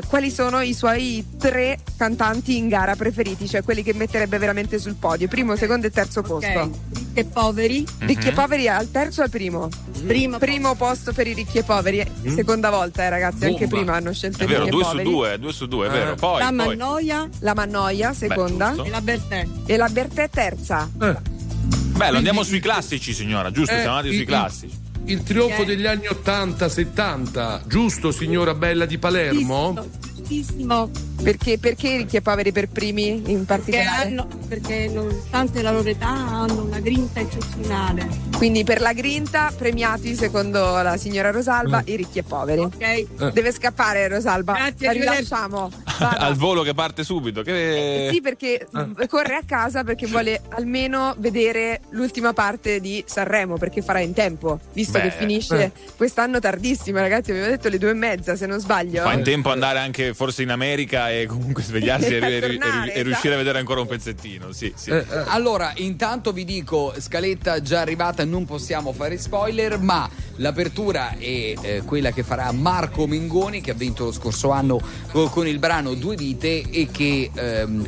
quali sono i suoi tre cantanti in gara preferiti, cioè quelli che metterebbe veramente sul podio, primo, secondo e terzo posto. Ricchi e Poveri. Ricchi e Poveri al terzo o al primo? Primo posto per i Ricchi e Poveri, seconda volta, ragazzi, bomba. Anche prima hanno scelto i Ricchi e Poveri. Due su due, è vero. Poi, la Mannoia seconda. Beh, e la Bertè terza. Bello, andiamo sui classici, signora, giusto? Siamo andati sui classici. Il trionfo degli anni 80-70, giusto, signora bella di Palermo? Giustissimo. Perché Ricchi e Poveri per primi in particolare? Perché nonostante la loro età hanno una grinta eccezionale. Quindi per la grinta premiati secondo la signora Rosalba i Ricchi e Poveri. Ok. Deve scappare Rosalba. Grazie, la rilasciamo. Al volo che parte subito. Sì, perché corre a casa perché vuole almeno vedere l'ultima parte di Sanremo, perché farà in tempo, visto che finisce quest'anno tardissimo, ragazzi, avevo detto 2:30 se non sbaglio. Fa in tempo andare anche forse in America e comunque svegliarsi e riuscire a vedere ancora un pezzettino. Sì. Allora, intanto vi dico, scaletta già arrivata, non possiamo fare spoiler, ma l'apertura è quella che farà Marco Mengoni, che ha vinto lo scorso anno con il brano Due Vite e che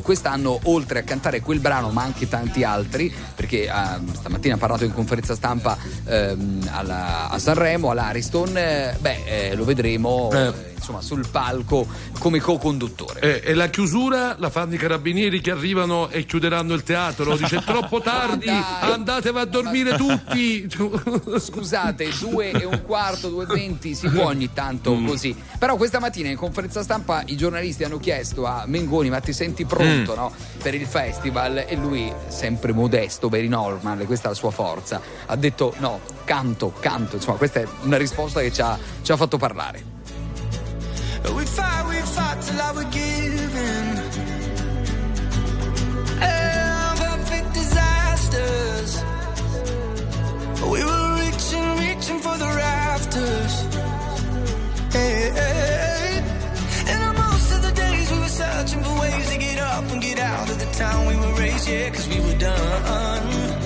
quest'anno, oltre a cantare quel brano ma anche tanti altri, perché stamattina ha parlato in conferenza stampa a Sanremo, all'Ariston, lo vedremo insomma sul palco come co-conduttore. E la chiusura la fanno i carabinieri che arrivano e chiuderanno il teatro. Dice troppo tardi, andatevi a dormire tutti. Scusate, 2:15, 2:20 si può ogni tanto così. Però questa mattina in conferenza stampa i giornalisti hanno chiesto a Mengoni: ma ti senti pronto per il festival? E lui, sempre modesto, very normal, questa è la sua forza, ha detto no, canto. Insomma, questa è una risposta che ci ha fatto parlare. We fought till I was given. Perfect disasters. We were reaching for the rafters. And on most of the days we were searching for ways to get up and get out of the town we were raised, cause we were done.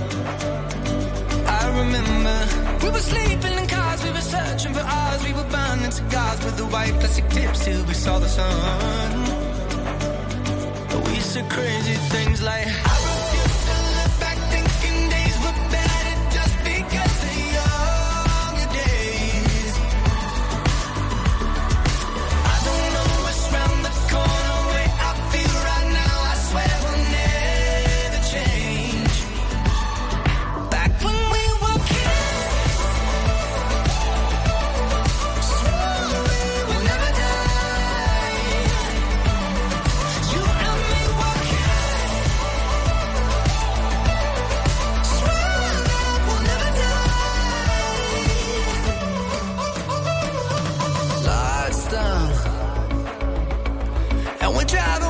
I remember we were sleeping in cars, we were searching for ours, we were burning cigars with the white plastic tips till we saw the sun. We said crazy things like I refuse to look back thinking days were better just because the younger days. I don't know what's round the corner, way I feel right now I swear will never change. Back when we were kids,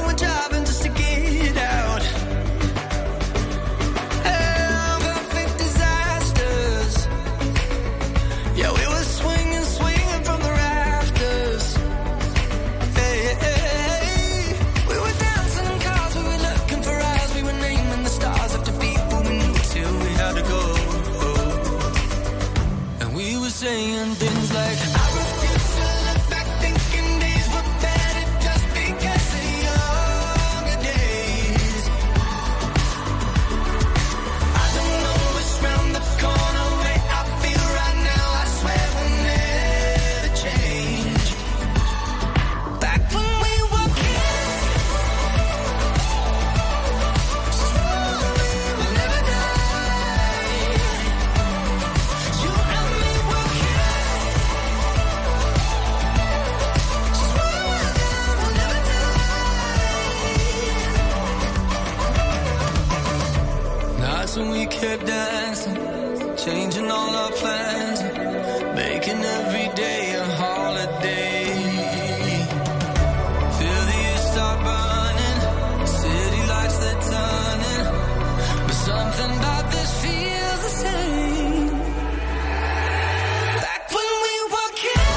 we're driving just to get out. Perfect disasters. Yeah, we were swinging from the rafters. Hey. We were dancing in cars, we were looking for eyes, we were naming the stars after people we knew till we had to go. And we were saying things like I refuse to look back thinking days were better just because of and we kept dancing, changing all our plans, making every day a holiday. Feel the air start burning, city lights they're turning, but something about this feels the same. Back when we were kids.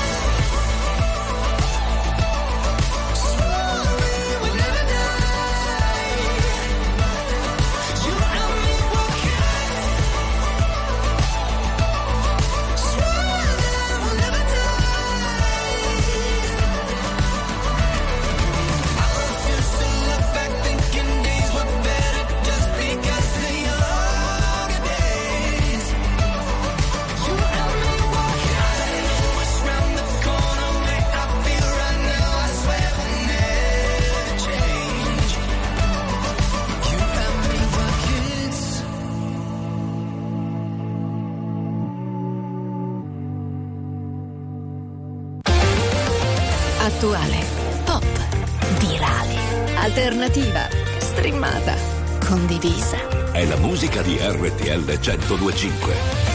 alternativa, streamata, condivisa. È la musica di RTL 102.5.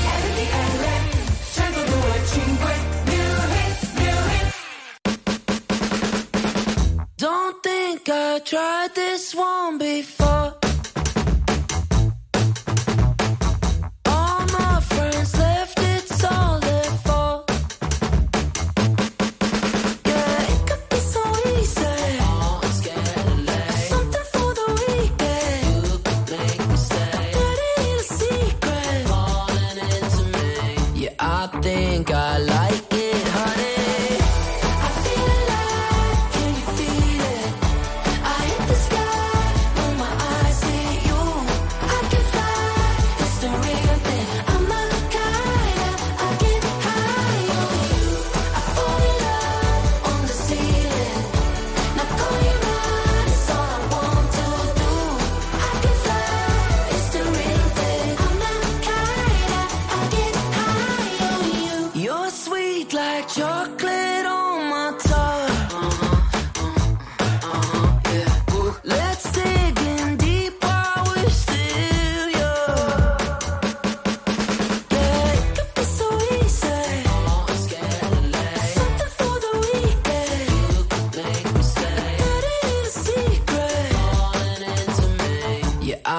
Don't think I tried this one before. All my friends left, it's all their fault. Yeah, it could be so easy. Oh, it's getting late. Something for the weekend. You could make me stay. But it ain't a secret. Falling into me. Yeah, I think I like it, honey.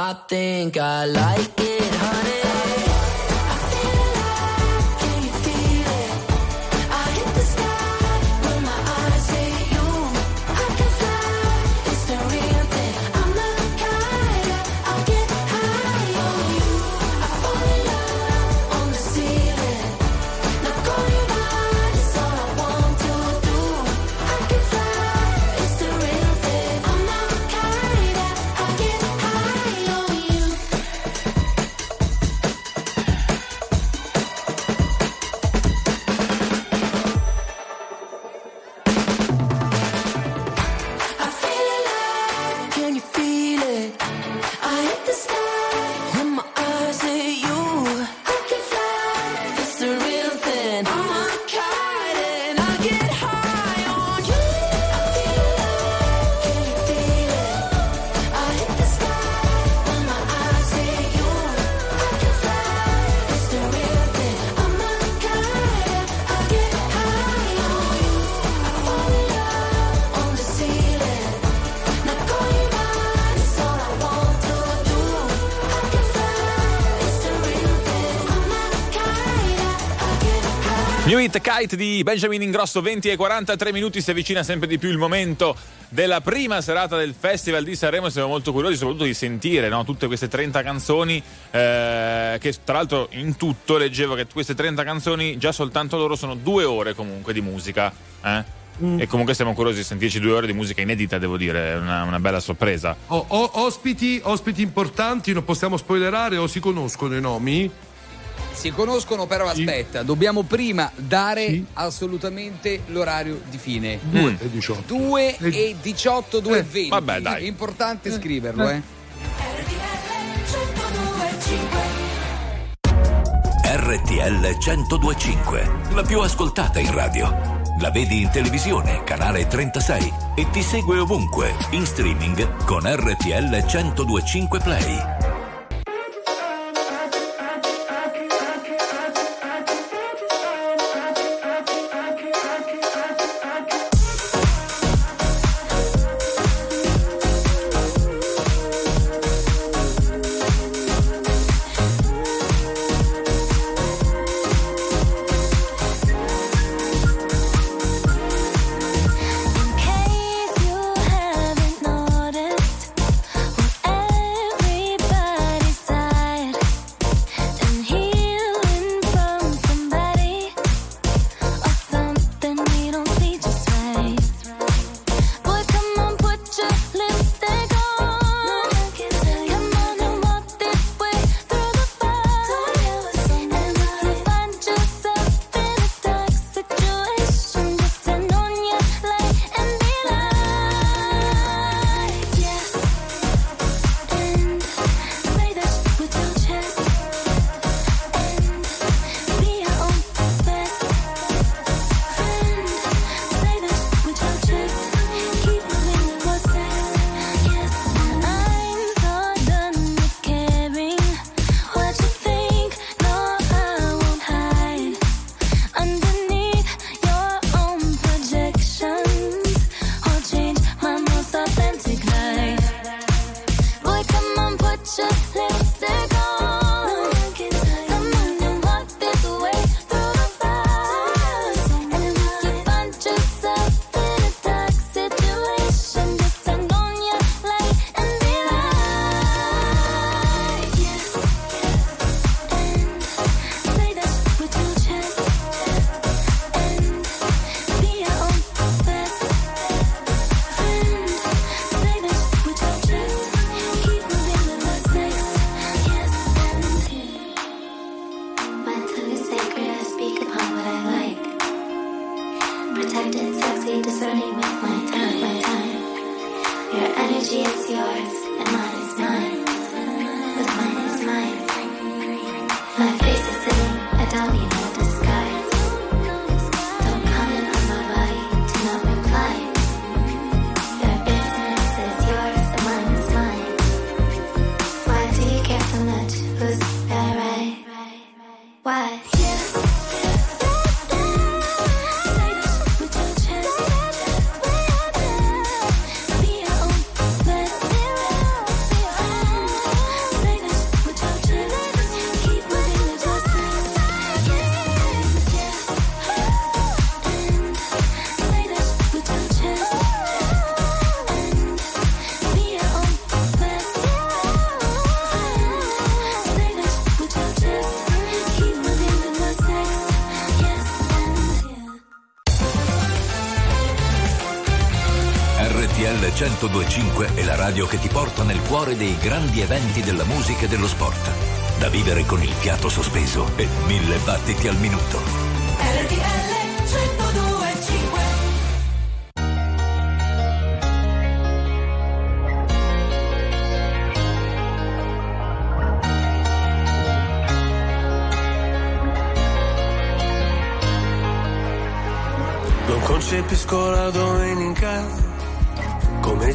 I think I like it, honey. Kite di Benjamin Ingrosso, 20 e 43 minuti. Si avvicina sempre di più il momento della prima serata del Festival di Sanremo. Siamo molto curiosi soprattutto di sentire, no, tutte queste 30 canzoni che tra l'altro in tutto leggevo che queste 30 canzoni già soltanto loro sono 2 ore comunque di musica, E comunque siamo curiosi di sentirci 2 ore di musica inedita, devo dire, è una bella sorpresa. Ospiti importanti, non possiamo spoilerare, o si conoscono i nomi? Si conoscono, però aspetta, dobbiamo prima dare assolutamente l'orario di fine. 2 e 18, 2 e 20. Vabbè, dai. È importante scriverlo, RTL 102.5, la più ascoltata in radio. La vedi in televisione, canale 36, e ti segue ovunque, in streaming con RTL 102.5 Play. Bye. yours and mine is mine, but mine is mine. My face is sitting, a dummy in a disguise. Don't comment on my body, do not reply. Your business is yours and mine is mine. Why do you care so much? Who's that right? Why? RTL 102.5 è la radio che ti porta nel cuore dei grandi eventi della musica e dello sport. Da vivere con il fiato sospeso e 1000 battiti al minuto. RTL 102.5. Non concepisco la domenica come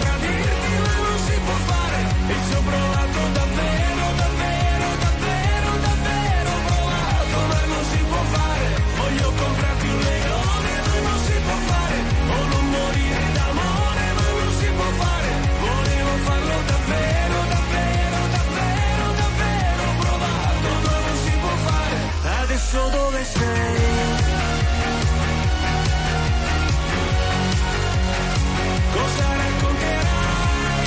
tradirti ma non si può fare, e ci ho provato davvero, davvero, davvero, davvero, ho provato ma non si può fare, voglio comprarti un leone ma non si può fare, o non morire d'amore ma non si può fare, volevo farlo davvero, davvero, davvero, davvero, ho provato ma non si può fare, adesso dove sei? Cosa racconterai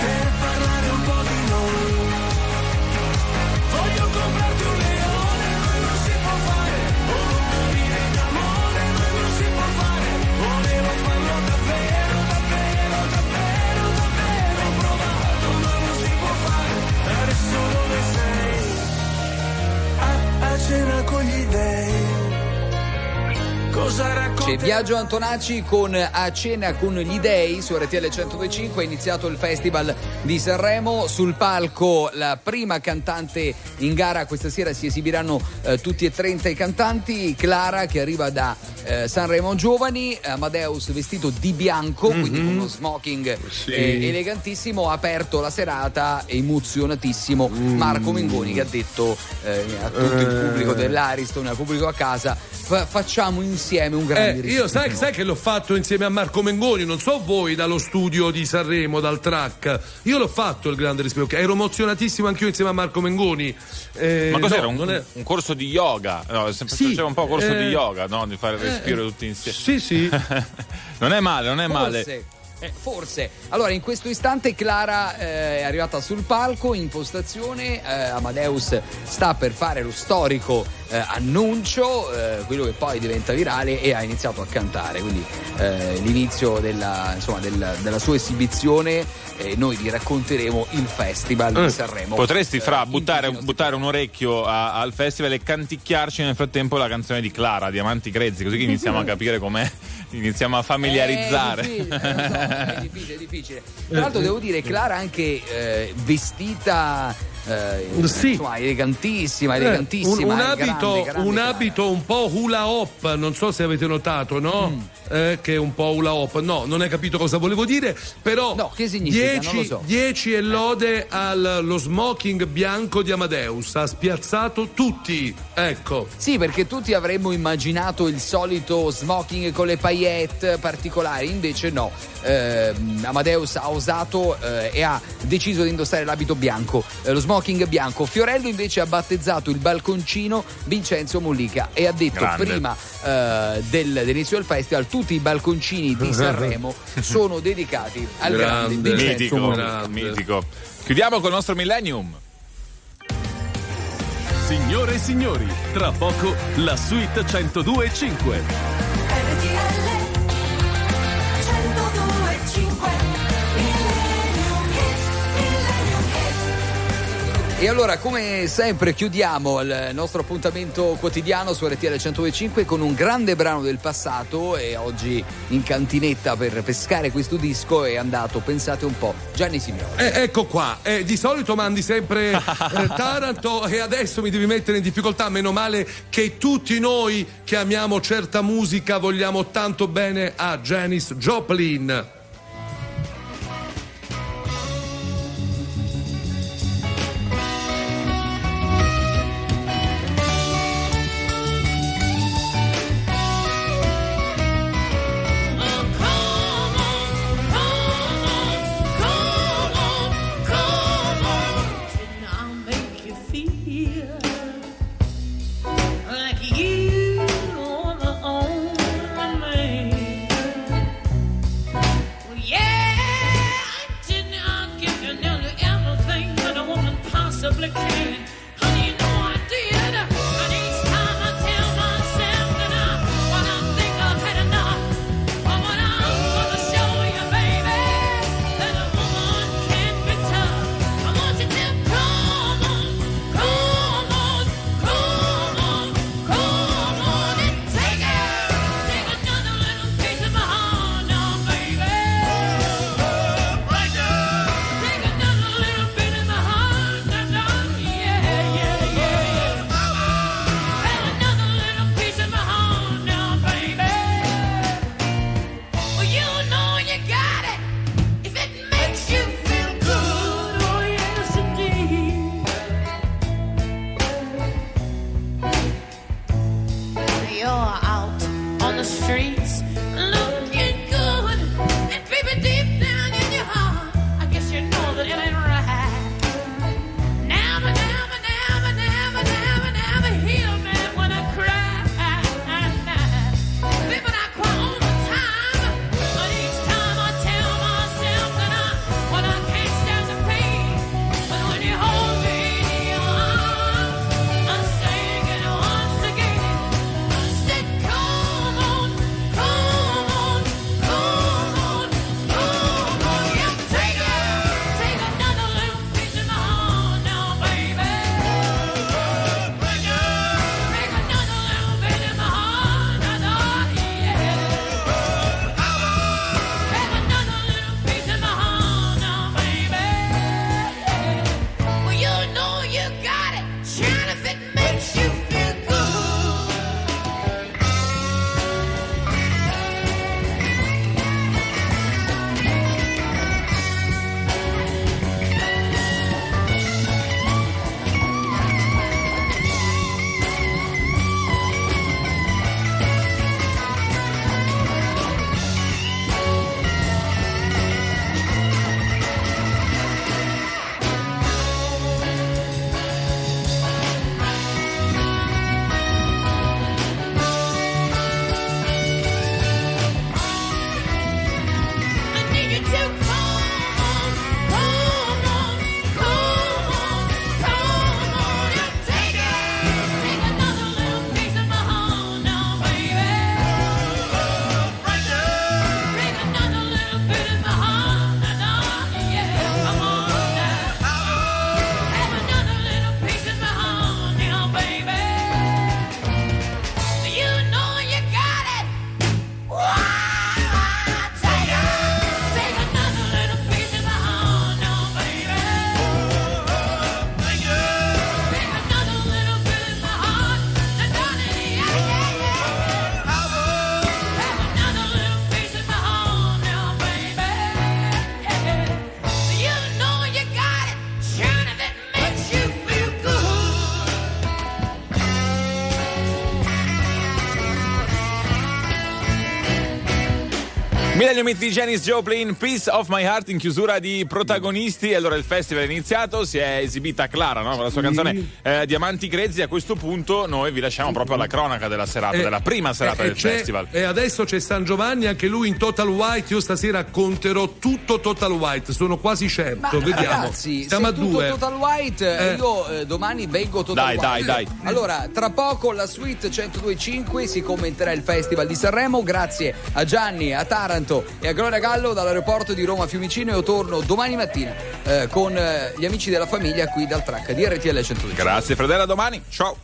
per parlare un po' di noi? Voglio comprarti un leone, ma non si può fare, o non morire d'amore, ma non si può fare, volevo farlo davvero, davvero, davvero, davvero, ho provato, ma non si può fare, adesso dove sei? A cena con gli dèi. C'è Biagio Antonacci con A Cena con gli Dèi su RTL 102.5. È iniziato il Festival di Sanremo, sul palco la prima cantante in gara. Questa sera si esibiranno tutti e 30 i cantanti. Clara, che arriva da Sanremo Giovani, Amadeus vestito di bianco, quindi con uno smoking elegantissimo, ha aperto la serata emozionatissimo Marco Mengoni, che ha detto a tutto il pubblico dell'Ariston, al pubblico a casa, facciamo insieme un grande rischio. Io sai che l'ho fatto insieme a Marco Mengoni, non so voi, dallo studio di Sanremo, dal track, io l'ho fatto il grande rischio, ero emozionatissimo anch'io insieme a Marco Mengoni. Ma cos'era? No, un corso di yoga? No, sì, faceva un po' corso di yoga, no? Di fare respiro tutti insieme. Sì, sì. Non è male, non è male. Forse. Allora, in questo istante Clara è arrivata sul palco in postazione, Amadeus sta per fare lo storico annuncio, quello che poi diventa virale, e ha iniziato a cantare, quindi l'inizio della sua esibizione. Noi vi racconteremo il festival di Sanremo. Potresti buttare un orecchio al festival e canticchiarci nel frattempo la canzone di Clara, Diamanti Grezzi, così che iniziamo a capire com'è, iniziamo a familiarizzare. È difficile. Tra l'altro devo dire, Clara anche vestita insomma, elegantissima, un abito un po' hula hop, non so se avete notato, no? Che è un po' hula hop, no, non hai capito cosa volevo dire, però no, che significa? 10 e lode allo smoking bianco di Amadeus, ha spiazzato tutti, ecco. Sì, perché tutti avremmo immaginato il solito smoking con le paillette particolari, invece no, Amadeus ha osato e ha deciso di indossare l'abito bianco, lo smoking bianco. Fiorello invece ha battezzato il balconcino Vincenzo Mollica e ha detto prima dell'inizio del festival: tutti i balconcini di Sanremo sono dedicati al grande Vincenzo Mollica. Mitico. Chiudiamo col nostro Millennium. Signore e signori, tra poco la suite 102.5. RTL 102.5. E allora, come sempre, chiudiamo il nostro appuntamento quotidiano su RTL 102.5 con un grande brano del passato, e oggi in cantinetta per pescare questo disco è andato, pensate un po', Gianni Simioli. Ecco qua, di solito mandi sempre Taranto e adesso mi devi mettere in difficoltà. Meno male che tutti noi che amiamo certa musica vogliamo tanto bene a Janis Joplin. Mille momenti di Janis Joplin, Piece of My Heart, in chiusura di Protagonisti. Allora il festival è iniziato, si è esibita Clara, no? Con la sua canzone Diamanti Grezzi. A questo punto noi vi lasciamo proprio alla cronaca della serata, della prima serata del festival. E adesso c'è San Giovanni, anche lui in total white. Io stasera conterò tutto total white, sono quasi certo. Ma vediamo, ragazzi, siamo a due. Total white, io domani vengo total white. Dai. Allora, tra poco la suite 102.5 si commenterà il festival di Sanremo. Grazie a Gianni, a Taranto e a Gloria Gallo dall'aeroporto di Roma Fiumicino. Io torno domani mattina con gli amici della famiglia qui dal track di RTL 102. Grazie Fradella, domani, ciao.